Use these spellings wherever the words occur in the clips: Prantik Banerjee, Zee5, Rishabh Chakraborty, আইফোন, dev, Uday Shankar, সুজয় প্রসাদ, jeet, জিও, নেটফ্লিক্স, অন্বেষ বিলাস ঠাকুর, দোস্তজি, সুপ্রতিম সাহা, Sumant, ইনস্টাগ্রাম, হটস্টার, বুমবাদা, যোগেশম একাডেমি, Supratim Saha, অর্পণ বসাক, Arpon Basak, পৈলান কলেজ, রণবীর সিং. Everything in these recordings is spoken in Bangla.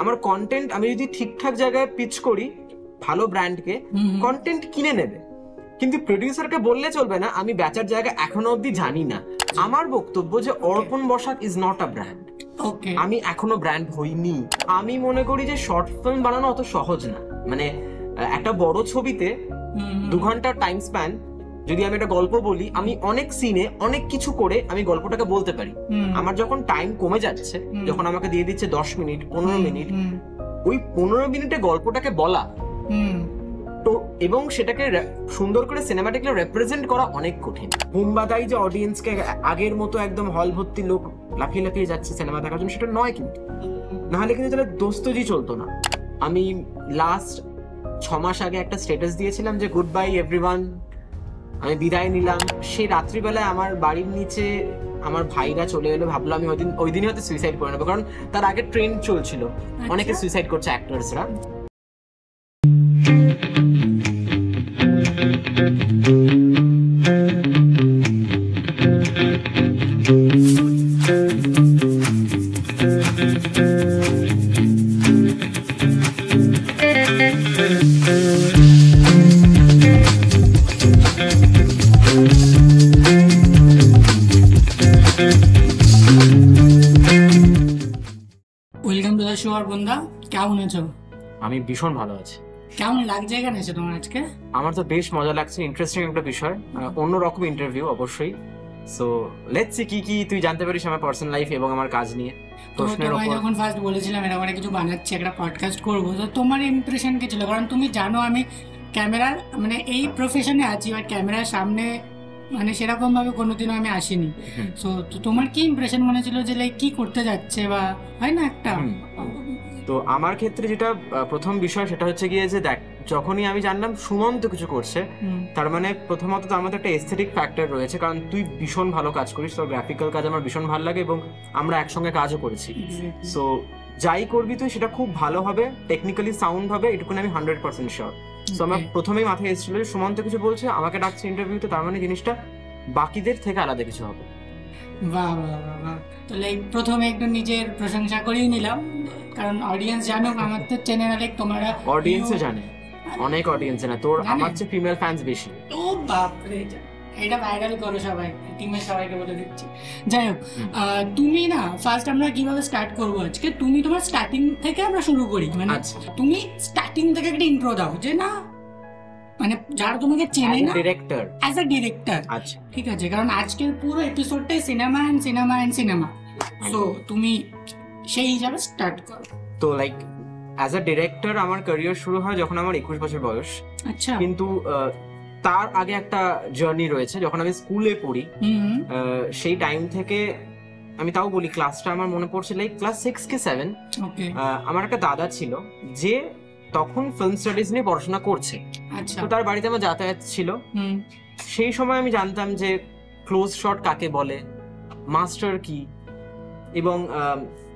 আমার কন্টেন্ট আমি যদি ঠিকঠাক জায়গায় পিচ করি ভালো ব্র্যান্ডকে, কন্টেন্ট কিনে নেবে। কিন্তু প্রোডিউসারকে বললে চলবে না আমি বেচার জায়গা এখনো অবধি জানি না। আমার বক্তব্য যে অর্পণ বসাক is not a brand. আমি এখনো ব্র্যান্ড হইনি। আমি মনে করি যে শর্ট ফিল্ম বানানো অত সহজ না, মানে একটা বড় ছবিতে 2 ঘন্টা টাইম স্প্যান, যদি আমি একটা গল্প বলি আমি অনেক সিনে অনেক কিছু করে আমি গল্পটাকে বলতে পারি। আমার যখন টাইম কমে যাচ্ছে, যখন আমাকে দিয়ে দিচ্ছে 10 মিনিট 15 মিনিট, ওই 15 মিনিটে গল্পটাকে বলা তো এবং সেটাকে সুন্দর করে সিনেমাটিকলি রিপ্রেজেন্ট করা অনেক কঠিন। মুম্বাদাই যে অডিয়েন্সকে আগের মতো একদম হল ভর্তি লোক লাফিয়ে লাফিয়ে যাচ্ছে সিনেমা দেখার জন্য, সেটা নয়। কিন্তু নাহলে কিন্তু তাহলে দোস্তজি চলতো না। আমি লাস্ট 6 মাস আগে একটা স্ট্যাটাস দিয়েছিলাম যে গুড বাই এভরিওয়ান, আমি বিদায় নিলাম। সেই রাত্রিবেলায় আমার বাড়ির নিচে আমার ভাইরা চলে এলো, ভাবলাম আমি ওই দিনই হয়তো সুইসাইড করে নেবো, কারণ তার আগে ট্রেন্ড চলছিল অনেকে সুইসাইড করছে অ্যাক্টরসরা। কেমন আছো? আমি ভীষণ ভালো আছি। কেমন লাগছে এখানে এসে তোমার আজকে? আমার তো বেশ মজা লাগছে, ইন্টারেস্টিং একটা বিষয়, অন্যরকম ইন্টারভিউ অবশ্যই। সো লেটস সি কি কি তুই জানতে পারিস আমার পার্সোনাল লাইফ এবং আমার কাজ নিয়ে। প্রশ্নের উপর যখন ফার্স্ট বলেছিলাম এর মানে কিছু বানাচ্ছি, একটা পডকাস্ট করব, তো তোমার ইমপ্রেশন কি ছিল? কারণ তুমি জানো আমি ক্যামেরা মানে এই প্রফেশনে আছি, বাট ক্যামেরার সামনে মানে সেরকম ভাবে কোনোদিনও আমি আসিনি। সো তোমার কি ইমপ্রেশন মনে ছিল যে লাইক কি করতে যাচ্ছে বা হয় না একটা? তো আমার ক্ষেত্রে যেটা প্রথম বিষয় সেটা হচ্ছে গিয়ে যে দেখ, যখনই আমি জানলাম সুমন্ত কিছু করছে, তার মানে প্রথমত তো আমাদের একটা এস্থেটিক ফ্যাক্টর রয়েছে, কারণ তুই ভীষণ ভালো কাজ করিস, তোর গ্রাফিক্যাল কাজ আমার ভীষণ ভালো লাগে এবং আমরা একসঙ্গে কাজও করেছি। সো যাই করবি তুই সেটা খুব ভালো হবে, টেকনিক্যালি সাউন্ড হবে, এটুকুনি আমি 100% শিওর। সো আমার প্রথমেই মাথায় এসেছিল যে সুমন্ত কিছু বলছে, আমাকে ডাকছে ইন্টারভিউতে, তার মানে জিনিসটা বাকিদের থেকে আলাদা কিছু হবে। বাহ বাহ বাহ। তো লাইক প্রথমে একটু নিজের প্রশংসা করেই নিলাম, কারণ অডিয়েন্স জানো আমার তো চেনে না, লাইক তোমরা অডিয়েন্সও জানে, অনেক অডিয়েন্স জানে তোর আমার চেয়ে ফিমেল ফ্যানস বেশি। ও বাপ রে, এটা ভাইরাল করো সবাই, টিমের সবাইকে বলে দিচ্ছি। যাই হোক, তুমি না ফার্স্ট আমরা কিভাবে স্টার্ট করবো আজকে, তুমি তোমার স্টার্টিং থেকে আমরা শুরু করি, মানে তুমি স্টার্টিং থেকে একটা ইন্ট্রো দাও যে না মানে যারা তোমাকে চেনে না অ্যাজ আ ডিরেক্টর। আচ্ছা ঠিক আছে, কারণ আজকের পুরো এপিসোডটাই cinema and cinema and cinema, so তুমি সেই হিসাবে স্টার্ট করো। তো লাইক অ্যাজ আ ডিরেক্টর আমার ক্যারিয়ার শুরু হয় যখন আমার 21 বছর বয়স। আচ্ছা। কিন্তু তার আগে একটা জার্নি রয়েছে, যখন আমি স্কুলে পড়ি সেই টাইম থেকে আমি তাও বলি ক্লাসটা আমার মনে পড়ছে লাইক ক্লাস 6 কি 7। ওকে। আমার একটা দাদা ছিল যে তখন ফিল্ম স্টাডিজ নিয়ে পড়াশোনা করছে। আচ্ছা। তো তার বাড়িতে আমার যাতায়াত ছিল, সেই সময় আমি জানতাম যে ক্লোজ শট কাকে বলে, মাস্টার কি, এবং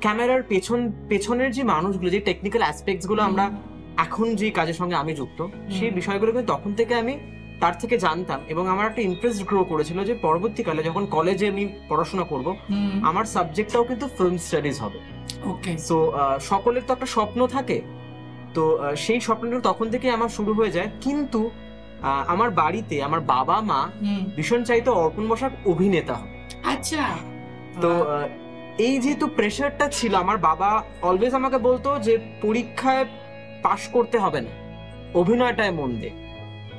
ক্যামেরার পেছনের যে মানুষগুলো, যে টেকনিক্যাল অ্যাসপেক্টস গুলো আমরা এখন যে কাজের সঙ্গে আমি যুক্ত, সেই বিষয়গুলো কিন্তু তখন থেকে আমি তার থেকে জানতাম এবং আমার একটা ইন্টারেস্ট গ্রো করেছিল যে পরবর্তীকালে যখন কলেজে আমি পড়াশোনা করব আমার সাবজেক্টটাও কিন্তু ফিল্ম স্টাডিজ হবে। ওকে। সো সকলের তো একটা স্বপ্ন থাকে, তো সেই স্বপ্নটা তখন থেকে আমার শুরু হয়ে যায়। কিন্তু আমার বাড়িতে আমার বাবা মা ভীষণ চাইতো অর্পণ বসাক অভিনেতা হবে। আচ্ছা। তো এই যেহেতু প্রেশারটা ছিল, আমার বাবা অলওয়েজ আমাকে বলতো যে পরীক্ষায় পাশ করতে হবে না, অভিনয়টায় মন দে।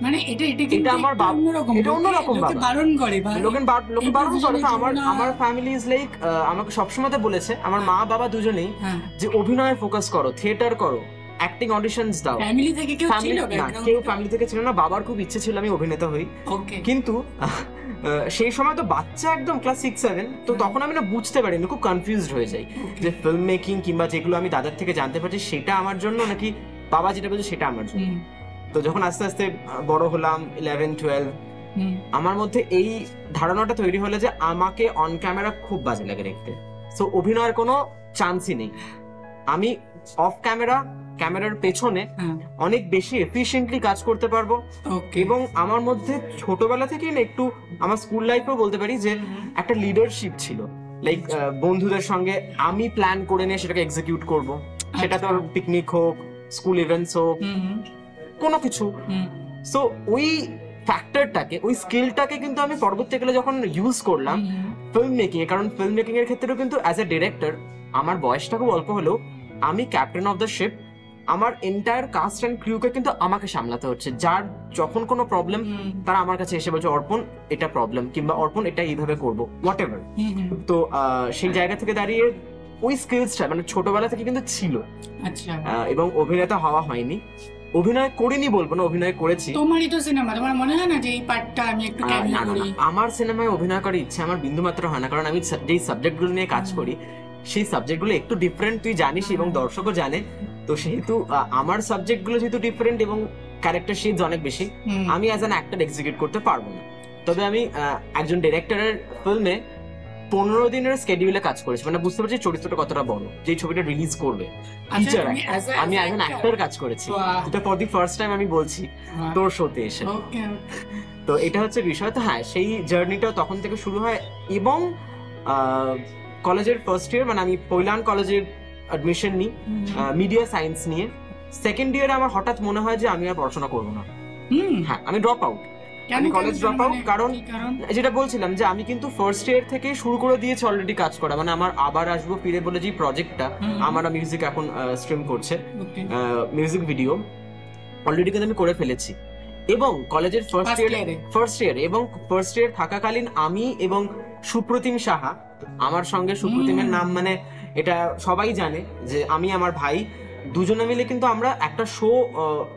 মানে এটা আমার বাবা অন্যরকম বারণ করে, আমার ফ্যামিলি ইজ লাইক আমাকে সবসময় বলেছে, আমার মা বাবা দুজনেই, যে অভিনয়ে ফোকাস করো, থিয়েটার করো, অ্যাক্টিং অডিশনস দাও। ফ্যামিলি থেকে কেউ ছিল না? কেউ ফ্যামিলি থেকে ছিল না। বাবার খুব ইচ্ছে ছিল আমি অভিনেতা হই। ওকে। কিন্তু সেই সময় তো বাচ্চা একদম ক্লাস 6-7, তো তখন আমি না বুঝতে পারিনি, খুব কনফিউজড হয়ে যাই যে ফিল্ম মেকিং কিংবা যেগুলো আমি দাদার থেকে জানতে পারছি সেটা আমার জন্য নাকি বাবা যেটা বলছে সেটা আমার জন্য। তো যখন আস্তে আস্তে বড় হলাম 11-12, আমার মধ্যে এই ধারণাটা তৈরি হলো যে আমাকে অন ক্যামেরা খুব বাজে লাগে দেখতে, সো অভিনয়ের কোনো চান্সই নেই। আমি অফ ক্যামেরা ক্যামেরার পেছনে অনেক বেশি এফিশিয়েন্টলি কাজ করতে পারবো। এবং আমার মধ্যে ছোটবেলা থেকেই না একটু আমার স্কুল লাইফেও বলতে পারি যে একটা লিডারশিপ ছিল, লাইক বন্ধুদের সঙ্গে আমি প্ল্যান করে নিয়ে সেটাকে এক্সিকিউট করবো, সেটা তোর পিকনিক হোক, স্কুল ইভেন্টস হোক, কোনো কিছু। সো ওই ফ্যাক্টরটাকে, ওই স্কিলটাকে কিন্তু আমি পরবর্তীকালে যখন ইউজ করলাম ফিল্ম মেকিং এ, কারণ ফিল্ম মেকিং এর ক্ষেত্রেও কিন্তু অ্যাজ এ ডিরেক্টর আমার বয়সটা খুব অল্প হলেও আমি ক্যাপ্টেন অফ দ্য শিপ, আমার এন্টায়ার কাস্ট অ্যান্ড ক্রিউকে কিন্তু আমাকে সামলাতে হচ্ছে। যার যখন কোনো প্রবলেম তারা আমার কাছে এসে বলছে অর্পণ এটা প্রবলেম, কিংবা অর্পণ এটা এইভাবে করবো, হোয়াট এভার। তো সেই জায়গা থেকে দাঁড়িয়ে ওই স্কিলসটা মানে ছোটবেলা থেকে কিন্তু ছিল। আচ্ছা, এবং অভিনেতা হওয়া হয়নি, অভিনয় করিনি বলবো না, অভিনয় করেছি। তোমারই তো সিনেমা, তোমার মনে হয় না যে এই পার্টটা আমি একটু ক্যারি করি? আমার সিনেমায় অভিনয় করার ইচ্ছে আমার বিন্দুমাত্র হয় না, কারণ আমি যেই সাবজেক্টগুলো নিয়ে কাজ করি সেই সাবজেক্টগুলো একটু ডিফারেন্ট, তুই জানিস এবং দর্শকও জানে। তো সেহেতু আমার সাবজেক্টগুলো যেহেতু ডিফারেন্ট এবং ক্যারেক্টার শিটস অনেক বেশি, আমি অ্যাজ অ্যান অ্যাক্টর এক্সিকিউট করতে পারবো না। তবে আমি একজন ডিরেক্টরের ফিল্মে 15 দিনের স্কেডিউলে কাজ করেছি, মানে বুঝতে পারছি চরিত্রটা কতটা বড়, যে ছবিটা রিলিজ করবে। আমি একজন অ্যাক্টর কাজ করেছি, এটা ফর দি ফার্স্ট টাইম আমি বলছি তোর শোতে এসে। তো এটা হচ্ছে বিষয়। তো হ্যাঁ, সেই জার্নিটা তখন থেকে শুরু হয়। এবং কলেজের ফার্স্ট ইয়ার, মানে আমি পৈলান কলেজের অ্যাডমিশন নিই মিডিয়া সায়েন্স নিয়ে। সেকেন্ড ইয়ারে আমার হঠাৎ মনে হয় যে আমি আর পড়াশোনা করবো না। হ্যাঁ, আমি ড্রপ আউট, আমি কলেজ ড্রপ আউট। কারণ যেটা বলছিলাম যে আমি কিন্তু ফার্স্ট ইয়ার থেকে শুরু করে দিয়েছি অলরেডি কাজ করা, মানে আমার আবার আসবো ফিরে বলে যে প্রজেক্টটা আমার মিউজিক এখন স্ট্রিম করছে, মিউজিক ভিডিও অলরেডি কিন্তু আমি করে ফেলেছি। এবং কলেজের ফার্স্ট ইয়ার এবং ফার্স্ট ইয়ার থাকাকালীন আমি এবং সুপ্রতিম সাহা, আমার সঙ্গে সুপ্রতিমের নাম মানে এটা সবাই জানে যে আমি আমার ভাই, দুজনে মিলে কিন্তু আমরা একটা শো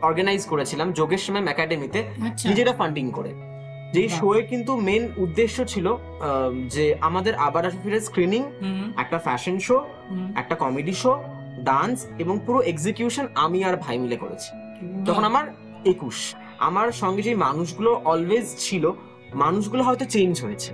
অর্গানাইজ করেছিলাম যোগেশম একাডেমিতে নিজেরা ফান্ডিং করে। যেই শো এর কিন্তু মেন উদ্দেশ্য ছিল যে আমাদের আবার ফিরে স্ক্রিনিং, একটা ফ্যাশন শো, একটা কমেডি শো, ডান্স এবং পুরো এক্সিকিউশন আমি আর ভাই মিলে করেছি। তখন আমার 21। আমার সঙ্গে যে মানুষগুলো অলওয়েজ ছিল, মানুষগুলো হয়তো চেঞ্জ হয়েছে,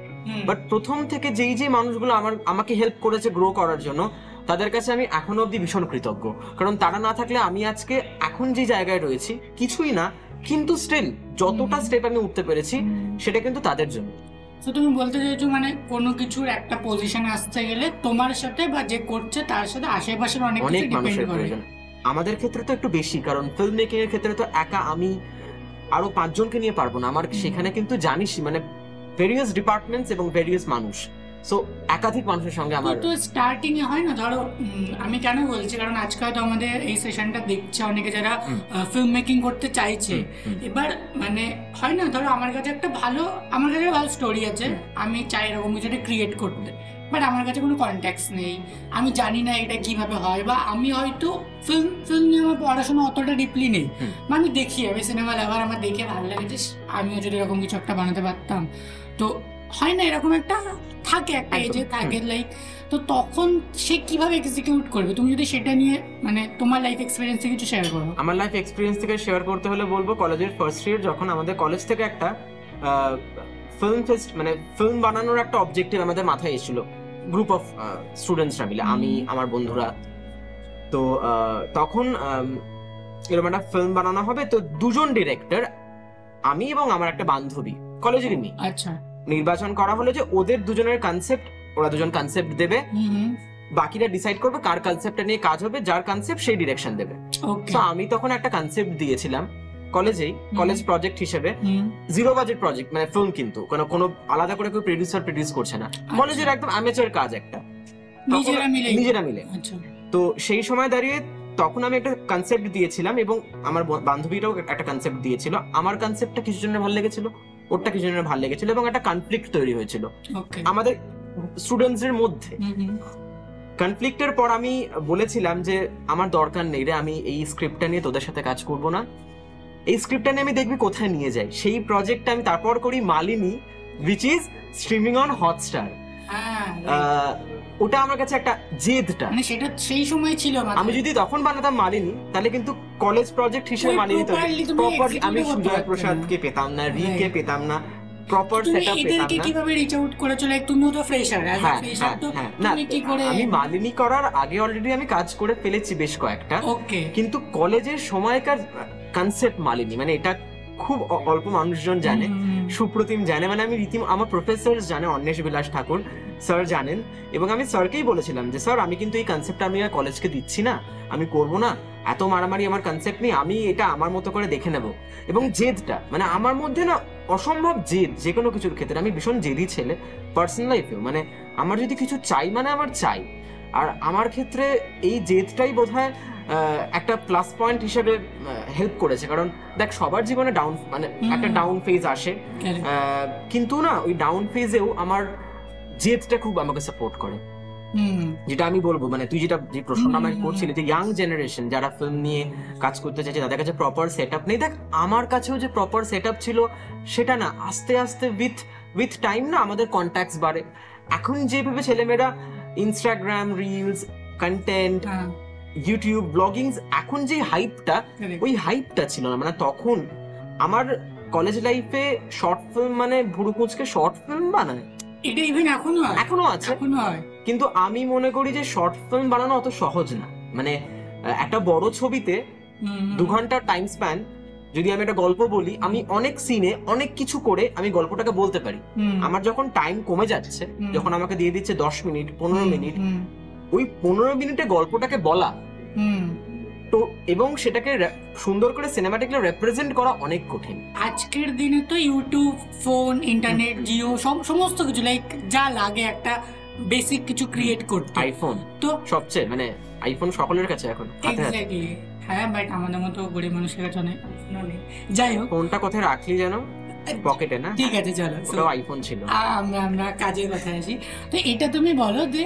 বাট প্রথম থেকে যে মানুষগুলো আমাকে হেল্প করেছে গ্রো করার জন্য, তাদের কাছে আমি এখনো অবধি ভীষণ কৃতজ্ঞ। কারণ তারা না থাকলে আমি আজকে এখন যে জায়গায় রয়েছি কিছুই না, কিন্তু স্টিল যতটা স্টেপ আমি উঠতে পেরেছি সেটা কিন্তু তাদের জন্য। তো তুমি বলতে চাইছো মানে কোনো কিছুর একটা পজিশন আসতে গেলে তোমার সাথে বা যে করছে তার সাথে আশেপাশের অনেক মানুষের প্রয়োজন। আমাদের ক্ষেত্রে তো একটু বেশি, কারণ ফিল্ম মেকিং এর ক্ষেত্রে তো একা আমি আরো 5 জনকে নিয়ে পারবো না। আমার সেখানে কিন্তু জানিস মানে ভেরিয়াস ডিপার্টমেন্টস এবং ভেরিয়াস মানুষ, সো একাধিক মানুষের সঙ্গে আমার তো স্টার্টিং এ হয় না। ধরো আমি কেন বলছি, কারণ আজকাল তো আমাদের এই সেশনটা দেখছে অনেকে যারা ফিল্ম মেকিং করতে চাইছে। এবার মানে হয় না, ধরো আমার কাছে ভালো স্টোরি আছে, আমি চাই এরকম কিছু একটা ক্রিয়েট করতে, বাট আমার কাছে কোনো কন্ট্যাক্টস নেই, আমি জানি না এটা কিভাবে হয়, বা আমি হয়তো ফিল্ম নিয়ে আমার পড়াশোনা অতটা ডিপলি নেই, বা আমি দেখি আমি সিনেমা লাভার, আমার দেখে ভালো লাগে যে আমিও যদি এরকম কিছু একটা বানাতে পারতাম। তো হয় না এরকম একটা থাকে, একটা এজে থাকে লাইক, তো তখন সে কিভাবে এক্সিকিউট করবে? তুমি যদি সেটা নিয়ে মানে তোমার লাইফ এক্সপিরিয়েন্স থেকে কিছু শেয়ার করো। আমার লাইফ এক্সপিরিয়েন্স থেকে শেয়ার করতে হলে বলবো কলেজের ফার্স্ট ইয়ার, যখন আমাদের কলেজ থেকে একটা ফিল্ম ফেস্ট মানে ফিল্ম বানানোর একটা অবজেক্টিভ আমাদের মাথায় এসেছিল, গ্রুপ অফ স্টুডেন্টসরা মিলে, আমি আমার বন্ধুরা। তো তখন এরকম একটা ফিল্ম বানানো হবে, তো 2 জন ডিরেক্টর, আমি এবং আমার একটা বান্ধবী কলেজের মেয়ে। আচ্ছা, নির্বাচন করা হলো যে ওদের 2 জনের কনসেপ্ট, ওরা 2 জন কনসেপ্ট দেবে, বাকিরা ডিসাইড করবে কার কনসেপ্টটা নিয়ে কাজ হবে, যার কনসেপ্ট সেই ডিরেকশন দেবে। তো আমি তখন একটা কনসেপ্ট দিয়েছিলাম কলেজেই, কলেজ প্রজেক্ট হিসেবে, জিরো বাজেট প্রজেক্ট, মানে ফিল্ম কিন্তু কোনো আলাদা করে কেউ প্রোডিউসার প্রোডিউস করছে না, কলেজের একদম অ্যামেচার কাজ একটা, নিজেরা মিলে। তো সেই সময় দাঁড়িয়ে তখন আমি একটা কনসেপ্ট দিয়েছিলাম এবং আমার বান্ধবীরাও একটা কনসেপ্ট দিয়েছিল। আমার কনসেপ্টটা কিছু জনের ভালো লেগেছিল, ওটা কিছু জনের ভালো লেগেছিল, এবং একটা কনফ্লিক্ট তৈরি হয়েছিল আমাদের স্টুডেন্টসদের মধ্যে। কনফ্লিক্টের পর আমি বলেছিলাম যে আমার দরকার নেই রে, আমি এই স্ক্রিপ্টটা নিয়ে তোদের সাথে কাজ করব না, এই স্ক্রিপ্টটা নিয়ে আমি দেখবি কোথায় নিয়ে যাই। সেই প্রজেক্টটা আমি তারপর করি Malini, which is streaming on Hotstar। ওটা আমার কাছে একটা জেদটা, মানে সেটা সেই সময় ছিল, আমি যদি তখন বানাতাম মালিনী তাহলে কিন্তু কলেজ প্রজেক্ট হিসেবে মালিনী তো প্রপারলি আমি সুজয় প্রসাদকে পেতাম না, রিকে পেতাম না, প্রপার সেটআপ পেতাম না। কিভাবে রিচ আউট করে চলে, তুমি তো ফ্রেশার, অ্যাজ আ ফ্রেশার তো তুমি কি করে? আমি মালিনী করার আগে অলরেডি আমি কাজ করে ফেলেছি বেশ কয়েকটা, কিন্তু কলেজের সময়কার কনসেপ্ট মালিনী, মানে এটা খুব অল্প মানুষজন জানে, সুপ্রতিম জানে, মানে আমি রীতিম, আমার প্রফেসর জানে, অন্বেষ বিলাস ঠাকুর, স্যার জানেন, এবং আমি স্যারকেই বলেছিলাম যে স্যার আমি কিন্তু এই কনসেপ্টটা আমি আর কলেজকে দিচ্ছি না, আমি করবো না, এত মারামারি আমার কনসেপ্ট নেই, আমি এটা আমার মতো করে দেখে নেব। এবং জেদটা মানে আমার মধ্যে না অসম্ভব জেদ, যে কোনো কিছুর ক্ষেত্রে আমি ভীষণ জেদি ছেলে পার্সোনাল লাইফেও, মানে আমার যদি কিছু চাই মানে আমার চাই। আর আমার ক্ষেত্রে এই জেদটাই বোধহয় একটা প্লাস পয়েন্ট হিসেবে হেল্প করেছে, কারণ দেখ সবার জীবনে ডাউন মানে একটা ডাউন ফেজ আসে, কিন্তু না ওই ডাউন ফেজেও আমার জেদটা খুব আমাকে সাপোর্ট করে। যেটা আমি বলবো মানে তুই যেটা যে প্রশ্নটা আমাকে করছিলি যে ইয়াং জেনারেশন যারা ফিল্ম নিয়ে কাজ করতে চাইছে তাদের কাছে প্রপার সেট আপ নেই, দেখ আমার কাছেও যে প্রপার সেট আপ ছিল সেটা না আস্তে আস্তে উইথ টাইম না আমাদের কন্ট্যাক্টস বাড়ে। এখন যেভাবে ছেলেমেয়েরা ইনস্টাগ্রাম reels content YouTube bloggings এখন যে হাইপটা, ওই হাইপটা ছিল না। মানে তখন আমার কলেজ লাইফে শর্ট ফিল্ম মানে ভুরু কুঁচকে শর্ট ফিল্ম বানায়, এটা ইভেন এখনো আছে, এখনো হয়, কিন্তু আমি মনে করি যে শর্ট ফিল্ম বানানো অত সহজ না। মানে একটা বড় ছবিতে 2 ঘন্টার টাইম স্প্যান যদি আমি একটা গল্প বলি, আমি অনেক সিনে অনেক কিছু করে আমি গল্পটাকে বলতে পারি। আমার যখন টাইম কমে যাচ্ছে, যখন আমাকে দিয়ে দিচ্ছে 10 মিনিট 15 মিনিট, ওই 15 মিনিটে গল্পটাকে বলা তো এবং সেটাকে সুন্দর করে সিনেমাটিকলি রিপ্রেজেন্ট করা অনেক কঠিন। আজকের দিনে তো ইউটিউব, ফোন, ইন্টারনেট, জিও সমস্ত কিছু লাইক যা লাগে একটা বেসিক কিছু ক্রিয়েট করতে, আইফোন তো সবচেয়ে মানে আইফোন সকলের কাছে এখন হাতে হাতে। হ্যাঁ, বাট আমাদের মতো গরিব মানুষের কাছে নেই। যাই হোক, ফোনটা কোথায় রাখলি জানো? পকেটে না? ঠিক আছে, চলো ওটা আইফোন ছিল। আমরা কাজের কথা আসি তো, এটা তুমি বলো যে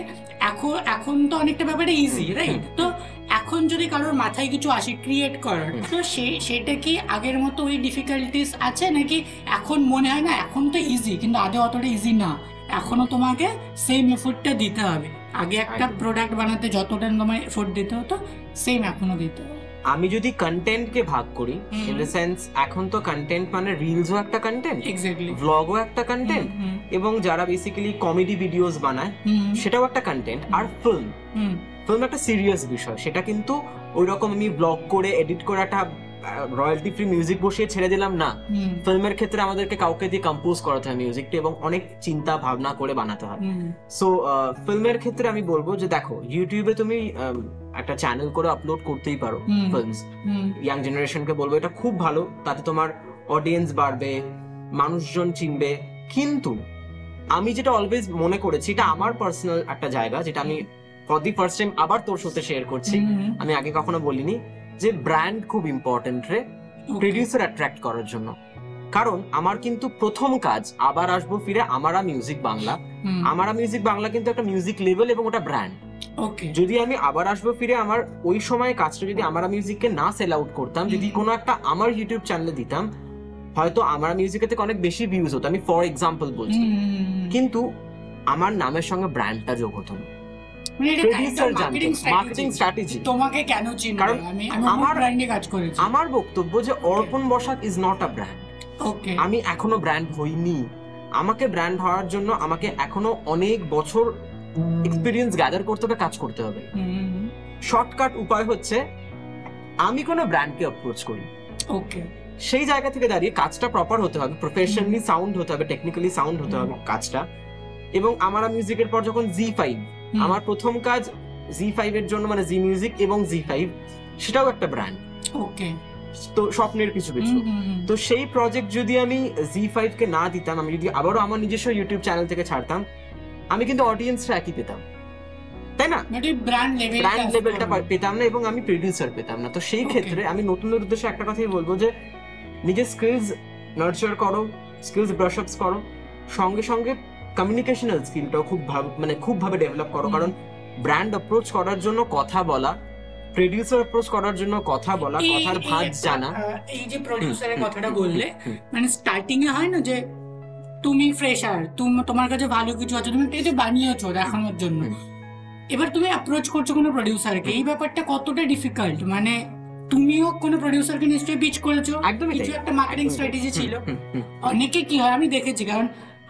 এখন তো অনেকটা ব্যাপারে ইজি, রাইট? তো এখন যদি কারোর মাথায় কিছু আসে ক্রিয়েট করার, তো সেটা কি আগের মতো ওই ডিফিকাল্টিস আছে নাকি? এখন মনে হয় না এখন তো ইজি, কিন্তু আগে অতটা ইজি না, এখনো তোমাকে সেম এফোর্টটা দিতে হবে। আগে একটা প্রোডাক্ট বানাতে যতটা তোমার এফোর্ট দিতে হতো সেম এখনো দিতে হবে। আমি যদি কন্টেন্টকে ভাগ করি, ইন দ্য সেন্স এখন তো কন্টেন্ট মানে রিলসও একটা কন্টেন্ট, ব্লগও একটা কন্টেন্ট, এবং যারা বেসিক্যালি কমেডি ভিডিওস বানায় সেটাও একটা কন্টেন্ট। আর ফিল্ম একটা সিরিয়াস বিষয়, সেটা কিন্তু ওই রকম আমি ব্লগ করে এডিট করে একটা রয়্যালটি ফ্রি মিউজিক বসিয়ে ছেড়ে দিলাম না। ফিল্মের ক্ষেত্রে আমাদেরকে কাউকে দিয়ে কম্পোজ করাতে হয় মিউজিকটা, এবং অনেক চিন্তা ভাবনা করে বানাতে হয়। সো ফিল্মের ক্ষেত্রে আমি বলবো যে দেখো, ইউটিউবে তুমি একটা চ্যানেল করে আপলোড করতেই পারো ফিল্মস। ইয়াং জেনারেশনকে বলবো এটা খুব ভালো, তাতে তোমার অডিয়েন্স বাড়বে, মানুষজন চিনবে। কিন্তু আমি যেটা অলওয়েজ মনে করেছি, এটা আমার পার্সোনাল একটা জায়গা, যেটা আমি ফর দি ফার্স্ট টাইম আবার তোর সাথে শেয়ার করছি, আমি আগে কখনো বলিনি, যে ব্র্যান্ড খুব ইম্পর্টেন্ট রে প্রোডিউসার অ্যাট্রাক্ট করার জন্য। কারণ আমার কিন্তু প্রথম কাজ, আবার আসবো ফিরে, আমারা মিউজিক বাংলা, আমারা মিউজিক বাংলা কিন্তু একটা মিউজিক লেভেল এবং ওটা ব্র্যান্ড। যদি আমি আবার আসবো ফিরে আমার ওই সময় কাজটা যদি আমারা মিউজিককে না সেল আউট করতাম, যদি কোনো একটা আমার ইউটিউব চ্যানেলে দিতাম, হয়তো আমারা মিউজিকের থেকে অনেক বেশি ভিউজ হতো, আমি ফর এক্সাম্পল বলছি, কিন্তু আমার নামের সঙ্গে ব্র্যান্ডটা যোগ হতো না। আমার বক্তব্য যে অর্পণ বসাক is not a brand. আমি এখনো ব্র্যান্ড হইনি, আমাকে ব্র্যান্ড হওয়ার জন্য আমাকে এখনো অনেক বছর এক্সপিরিয়েন্স গ্যাদার করতে হবে, কাজ করতে হবে। শর্টকাট উপায় হচ্ছে আমি কোনো ব্র্যান্ডকে অ্যাপ্রোচ করি, সেই জায়গা থেকে দাঁড়িয়ে কাজটা প্রপার হতে হবে, প্রফেশনালি সাউন্ড হতে হবে, টেকনিক্যালি সাউন্ড হতে হবে কাজটা। এবং আমারা মিউজিকের পর যখন Zee5, আমার প্রথম কাজ Zee5 এর জন্য মানে Zee মিউজিক এবং Zee5, সেটাও একটা ব্র্যান্ড, তো স্বপ্নের কিছু কিছু। তো সেই প্রজেক্ট যদি আমি Zee5 কে না দিতাম, আমি যদি আবারও আমার নিজস্ব ইউটিউব চ্যানেল থেকে ছাড়তাম, আমি কিন্তু অডিয়েন্সটা একই পেতাম, তাই না? ব্র্যান্ড লেভেলটা পেতাম না এবং আমি প্রোডিউসার পেতাম না। তো সেই ক্ষেত্রে আমি নতুনদের উদ্দেশ্যে একটা কথাই বলবো, যে নিজের স্কিলস নার্চার করো, স্কিলস ব্রাশ আপস করো, সঙ্গে সঙ্গে কমিউনিকেশনাল স্কিলটাও খুবভাবে ডেভেলপ করো। কারণ ব্র্যান্ড অ্যাপ্রোচ করার জন্য কথা বলা, প্রোডিউসার অ্যাপ্রোচ করার জন্য কথা বলা, কথার ভাঁজ জানা। এই যে প্রোডিউসারের কথাটা বললে, মানে স্টার্টিং এ হয় না যে তুমি ফ্রেশার, তোমার কাছে ভালো কিছু আছে, তুমি এটা বানিয়েছো দেখানোর জন্য, এবার তুমি অ্যাপ্রোচ করছো কোনো প্রোডিউসারকে, এই ব্যাপারটা কতটা ডিফিকাল্ট? মানে তুমিও কোনো প্রোডিউসারকে নিশ্চয়ই পিচ করেছো, কিছু একটা মার্কেটিং স্ট্র্যাটেজি ছিল। অনেকে কি হয় আমি দেখেছি, কারণ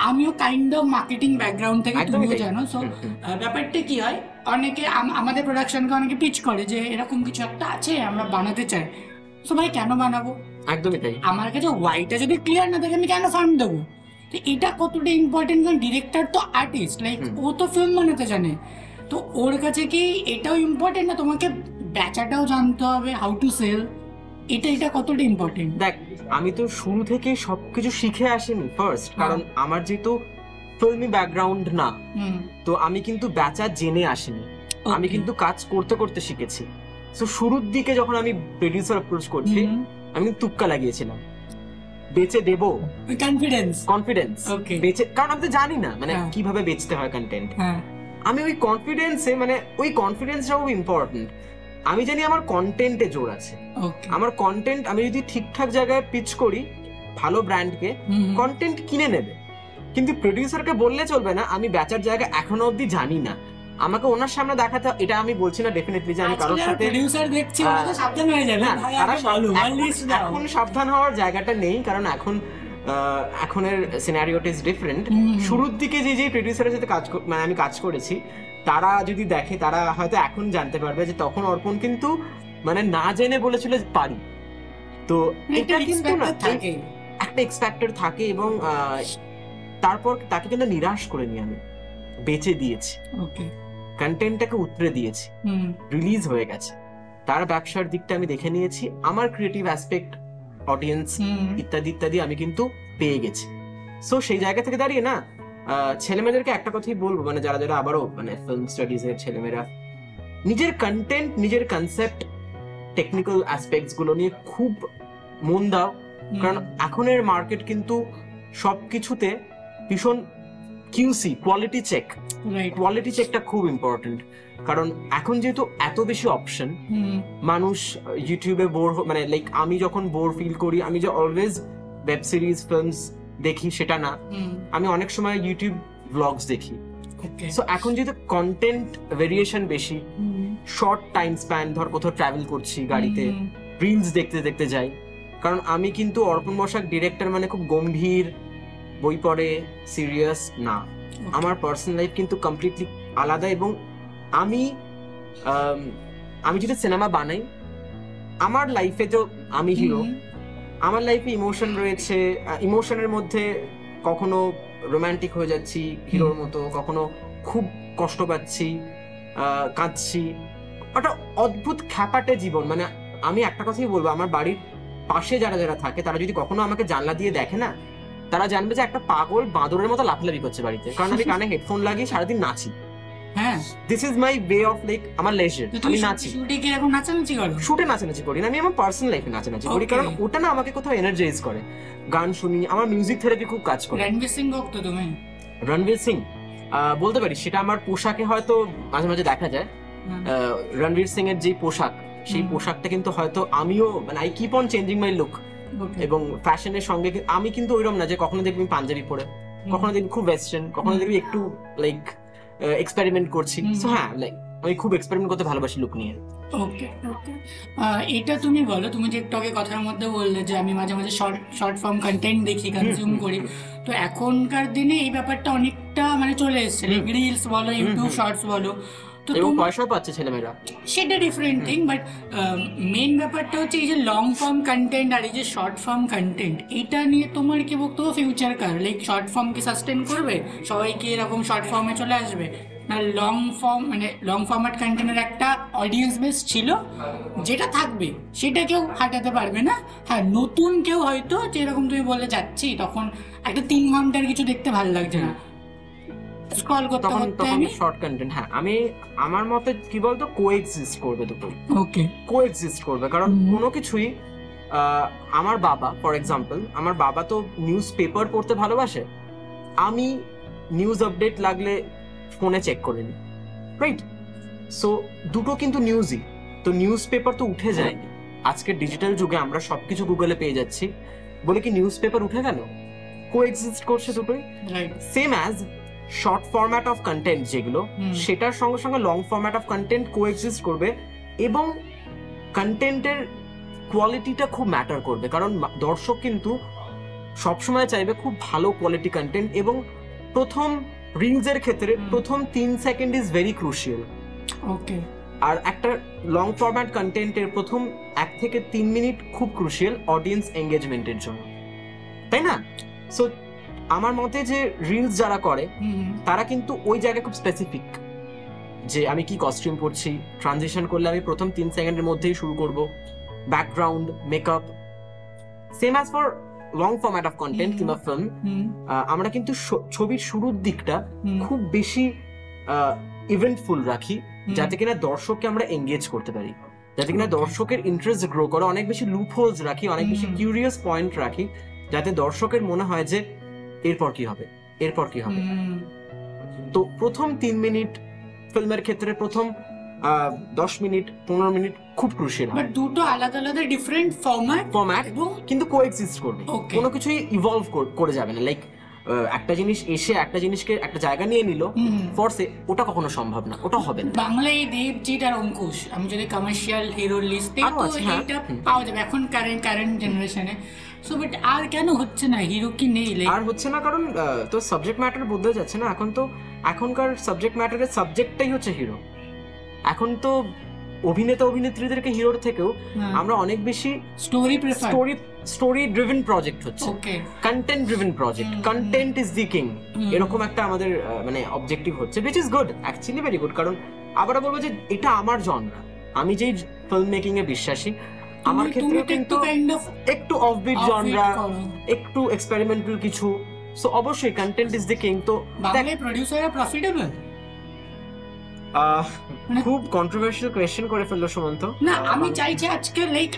আমিও কাইন্ড অফ মার্কেটিং ব্যাকগ্রাউন্ড থেকে, তুমিও জানো। সো ব্যাপারটা কি হয়, অনেকে আমাদের প্রোডাকশনকে অনেকে পিচ করে যে এরকম কিছু একটা আছে আমরা বানাতে চাই, সো ভাই কেন বানাবো? একদমই তাই। আমার কাছে ওয়াইটা যদি ক্লিয়ার না থাকে আমি কেন ফান্ড দেবো? তো এটা কতটা ইম্পর্টেন্ট, কারণ ডিরেক্টর তো আর্টিস্ট, লাইক ও তো ফিল্ম বানাতে জানে, তো ওর কাছে কি এটাও ইম্পর্টেন্ট না তোমাকে বেচাটাও জানতে হবে, হাউ টু সেল, এটা এটা কতটা ইম্পর্টেন্ট? দেখ আমি তো শুরু থেকে সবকিছু শিখে আসিনি ফার্স্ট, কারণ আমার যেহেতু ফিল্মি ব্যাকগ্রাউন্ড না, তো আমি কিন্তু বেচা জেনে আসিনি, আমি কিন্তু কাজ করতে করতে শিখেছি। সো শুরুর দিকে যখন আমি প্রোডিউসার অ্যাপ্রোচ করছি, আমি তুক্কা লাগিয়েছিলাম বেচে দেবো, কনফিডেন্স কনফিডেন্স বেচে, কারণ আমি তো জানি না মানে কিভাবে বেচতে হয় কন্টেন্ট। আমি ওই কনফিডেন্সে মানে ওই কনফিডেন্সটাও ইম্পর্টেন্ট। আমি জানি আমার কন্টেন্টে জোর আছে, আমার কন্টেন্ট আমি যদি ঠিকঠাক জায়গায় পিচ করি ভালো ব্র্যান্ডকে, কন্টেন্ট কিনে নেবে। কিন্তু প্রোডিউসারকে বললে চলবে না আমি বেচার জায়গা এখনো অবধি জানি না, আমাকে ওনার সামনে দেখাতে। এটা আমি বলছি না ডেফিনেটলি যে আমি কারোর সাথে, এখন সাবধান হওয়ার জায়গাটা নেই, কারণ এখন এখনের সিনারিওটা ইজ ডিফারেন্ট। শুরুর দিকে যে যে প্রোডিউসারের সাথে কাজ মানে আমি কাজ করেছি, তারা যদি দেখে, তারা হয়তো এখন জানতে পারবে যে তখন অর্পণ কিন্তু মানে না জেনে বলেছিল পারি, তো এটা কিন্তু না একটা এক্সপেক্টর থাকে। এবং তারপর তাকে কিন্তু নিরাশ করে নিয়ে আমি বেঁচে দিয়েছি, কন্টেন্টটাকে উতরে দিয়েছি, রিলিজ হয়ে গেছে, তার ব্যবসার দিকটা আমি দেখে নিয়েছি, আমার ক্রিয়েটিভ অ্যাসপেক্ট, অডিয়েন্স ইত্যাদি ইত্যাদি আমি কিন্তু পেয়ে গেছি। সো সেই জায়গা থেকে দাঁড়িয়ে না ছেলে মেয়েদেরকে একটা কথাই বলবো, মানে যারা যারা আবারও মানে ফিল্ম স্টাডিজের ছেলেমেয়েরা নিজের কন্টেন্ট, নিজের কনসেপ্ট, টেকনিক্যাল অ্যাসপেক্টস গুলো নিয়ে খুব মন দাও, কারণ এখনের মার্কেট কিন্তু সবকিছুতে ভীষণ কিউসি, কোয়ালিটি চেক। কোয়ালিটি চেকটা খুব ইম্পর্টেন্ট, কারণ এখন যেহেতু এত বেশি অপশন, মানুষ ইউটিউবে বোর মানে লাইক আমি যখন বোর ফিল করি, আমি যে অলওয়েজ ওয়েব সিরিজ ফিল্মস দেখি সেটা না, আমি অনেক সময় ইউটিউব ব্লগস দেখি। সো এখন যেহেতু কন্টেন্ট ভেরিয়েশন বেশি, শর্ট টাইম স্প্যান, ধর কোথাও ট্রাভেল করছি গাড়িতে, রিলস দেখতে দেখতে যাই, কারণ আমি কিন্তু অর্পণ বসাক ডিরেক্টর মানে খুব গম্ভীর বই পড়ে, সিরিয়াস না, আমার পার্সোনাল লাইফ কিন্তু কমপ্লিটলি আলাদা। এবং আমি যেটা সিনেমা বানাই, আমার লাইফে তো আমি হিরো, আমার লাইফে ইমোশন রয়েছে, ইমোশনের মধ্যে কখনো রোম্যান্টিক হয়ে যাচ্ছি হিরোর মতো, কখনো খুব কষ্ট পাচ্ছি, কাঁদছি, একটা অদ্ভুত খ্যাপাটে জীবন। মানে আমি একটা কথাই বলবো, আমার বাড়ির পাশে যারা যারা থাকে তারা যদি কখনো আমাকে জানলা দিয়ে দেখে না, তারা জানবে যে একটা পাগল বাঁদরের মতো লাফালাফি করছে বাড়িতে, কারণ আমি কানে হেডফোন লাগিয়ে সারাদিন নাচি। হ্যাঁ, this is my way of like আমার লেজার, আমি নাচি। শুটে কি এরকম নাচানাচি করো? শুটে নাচানাচি করি না, আমি আমার পার্সোনাল লাইফে নাচানাচি করি, কারণ ওটা না আমাকে কোথাও এনার্জাইজ করে। গান শুনি, আমার মিউজিক থেরাপি খুব কাজ করে। রণবীর সিং ভক্ত তুমি? রণবীর সিং বলতে পারি, সেটা আমার পোশাকে হয়তো মাঝে মাঝে দেখা যায়। রণবীর সিং এর যে পোশাক, সেই পোশাকটা কিন্তু হয়তো আমিও মানে I keep on changing my look. এবং ফ্যাশনের সঙ্গে আমি কিন্তু ওইরকম না যে কখনো দেখবি পাঞ্জাবি পরে, কখনো দেখবি খুব ওয়েস্টার্ন, কখনো দেখবি একটু লাইক এক্সপেরিমেন্ট করছি। সো হ্যাঁ, লাইক আমি খুব এক্সপেরিমেন্ট করতে ভালোবাসি লুক নিয়ে। ওকে ওকে, এটা তুমি বলো, তুমি যে একটু আগে কথার মধ্যে বললে যে আমি মাঝে মাঝে শর্ট ফর্ম কন্টেন্ট দেখি, কনজিউম করি, তো এখনকার দিনে এই ব্যাপারটা অনেকটা মানে চলে এসেছে, রিলস বলো, ইউটিউব শর্টস বলো, তো পয়সা পাচ্ছে ছেলেমেয়েরা, সেটা ডিফারেন্ট থিং। বাট মেন ব্যাপারটা হচ্ছে এই যে লং ফর্ম কন্টেন্ট আর এই যে শর্ট ফর্ম কন্টেন্ট, এটা নিয়ে তোমার কি বক্তব্য? ফিউচার কার লাইক শর্ট ফর্ম কি সাস্টেন করবে, সবাই কি এরকম শর্ট ফর্মে চলে আসবে, না লং ফর্ম মানে লং ফর্ম্যাট কন্টেন্টের একটা অডিয়েন্স বেস ছিল যেটা থাকবে, সেটা কেউ হাঁটাতে পারবে না। হ্যাঁ, নতুন কেউ হয়তো যেরকম তুমি বলে যাচ্ছি, তখন একটা 3 ঘন্টার কিছু দেখতে ভালো লাগছে না, স্ক্রল করতে করতে আমি শর্ট কন্টেন্ট। হ্যাঁ, আমি আমার মতে কি বলতো, কোএক্সিস্ট করবে দুটো। ওকে, কোএক্সিস্ট করবে, কারণ কোনো কিছুই আমার বাবা ফর এক্সাম্পল, আমার বাবা তো নিউজ পেপার পড়তে ভালোবাসে, আমি নিউজ আপডেট লাগলে ফোনে চেক করে নিই, রাইট? সো দুটো কিন্তু নিউজই, তো নিউজ পেপার তো উঠে যায়নি। আজকে ডিজিটাল যুগে আমরা সবকিছু গুগলে পেয়ে যাচ্ছি বলে কি নিউজ পেপার উঠে গেল? কোএক্সিস্ট করছে দুটোই, right? Same as short format of content যেগুলো, সেটার সঙ্গে সঙ্গে long format of content coexist করবে। এবং কন্টেন্টের কোয়ালিটিটা খুব ম্যাটার করবে, কারণ দর্শক কিন্তু সবসময় চাইবে খুব ভালো কোয়ালিটি কন্টেন্ট। এবং প্রথম রিলসের ক্ষেত্রে প্রথম 3 second is very crucial. Okay, আর একটা লং ফরম্যাট কন্টেন্টের প্রথম 1 থেকে 3 মিনিট খুব ক্রুশিয়াল অডিয়েন্স এঙ্গেজমেন্টের জন্য, তাই না? সো আমার মতে যে রিলস যারা করে তারা কিন্তু ওই জায়গায় খুব স্পেসিফিক, যে আমি কি কস্টিউম পরছি, ট্রানজিশন করলে আমি প্রথম 3 সেকেন্ডের মধ্যেই শুরু করব, background, makeup. Same as for long format of content কিংবা ফিল্ম, আমরা কিন্তু ছবির শুরুর দিকটা খুব বেশি ইভেন্টফুল রাখি, যাতে কিনা দর্শককে আমরা এঙ্গেজ করতে পারি, যাতে কিনা দর্শকের ইন্টারেস্ট গ্রো করে। অনেক বেশি লুপ হোলস রাখি, অনেক বেশি কিউরিয়াস পয়েন্ট রাখি, যাতে দর্শকের মনে হয় যে এরপর কি হবে, এরপর কি হবে। তো প্রথম 3 মিনিট ফিল্মের ক্ষেত্রে, প্রথম 10 মিনিট 15 মিনিট খুব ক্রুশিয়াল। বাট দুটো আলাদা আলাদা ডিফারেন্ট ফরম্যাট কিন্তু কোএক্সিস্ট করবে, কোনো কিছুই ইভলভ করে যাবে না। লাইক একটা জিনিস এসে একটা জিনিসকে একটা জায়গা নিয়ে নিল ফরসে, ওটা কখনো সম্ভব না, ওটা হবে না। বাংলায় দেবজিৎ আর অঙ্কুশ, আমি যদি কমার্শিয়াল হিরো লিস্টে এটা পাওয়া যাবে এখন কারেন্ট জেনারেশনে। সো বাট আর কেন হচ্ছে না, হিরো কি নেই? আর হচ্ছে না কারণ তো সাবজেক্ট ম্যাটার বদলে যাচ্ছে না। এখন তো এখনকার সাবজেক্ট ম্যাটারের সাবজেক্টটাই হচ্ছে হিরো। এখন তো অভিনেতা অভিনেত্রীদেরকে হিরোর থেকেও আমরা অনেক বেশি স্টোরি ড্রিভেন প্রজেক্ট হচ্ছে, content driven project, content is the king, এরকম একটা আমাদের মানে অবজেক্টিভ হচ্ছে, which is good, actually very good। কারণ আবার বলবো যে এটা আমার জনরা, আমি যেই ফিল্ম মেকিং এ বিশ্বাসী, আমার ক্ষেত্রে কিন্তু একটু অফবিট জনরা, একটু এক্সপেরিমেন্টাল কিছু। সো অবশ্যই কন্টেন্ট ইজ দি কিং। তো বাংলা প্রোডিউসাররা প্রফিটেবল? খুব কন্ট্রোভার্সিয়াল কোয়েশ্চেন করে ফেললো সুমন্ত। না, আমি চাইছি আজকে লাইক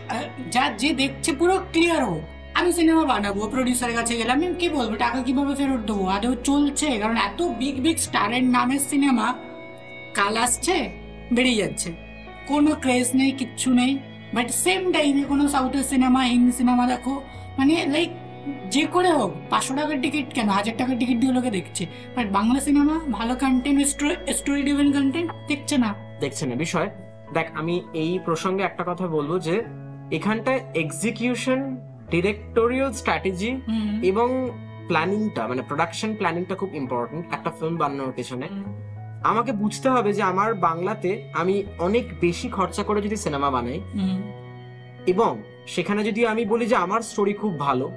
যা যে দেখছে পুরো ক্লিয়ার হোক। আমি সিনেমা বানাবো, প্রোডিউসারের কাছে গেলাম, আমি কি বলবো, টাকা কিভাবে ফেরত দেবো, আদৌ চলছে? কারণ এত বিগ বিগ স্টারের নামের সিনেমা কাল আসছে, বেরিয়ে যাচ্ছে, কোনো ক্রেজ নেই, কিচ্ছু নেই। বাট সেম টাইমে কোনো সাউথের সিনেমা, হিন্দি সিনেমা দেখো, মানে লাইক যে করে হোক 500 টাকার টিকিট কেন, 1000 টাকার টিকিট দিয়ে লোকে দেখছে। বাট বাংলা সিনেমা ভালো কন্টেন্ট, স্টোরি ড্রিভেন কন্টেন্ট দেখছে না। বিষয় দেখ, আমি এই প্রসঙ্গে একটা কথা বলবো যে এখানটায় এক্সিকিউশন, ডিরেক্টোরিয়াল স্ট্র্যাটেজি এবং প্ল্যানিংটা, মানে প্রোডাকশন প্ল্যানিংটা খুব ইম্পর্টেন্ট একটা ফিল্ম বানানোর পেছনে। আমাকে বুঝতে হবে যে আমার বাংলাতে আমি অনেক বেশি খরচা করে যদি সিনেমা বানাই এবং সেখানে যদি আমি বলি যে আমার স্টোরি খুব ভালো,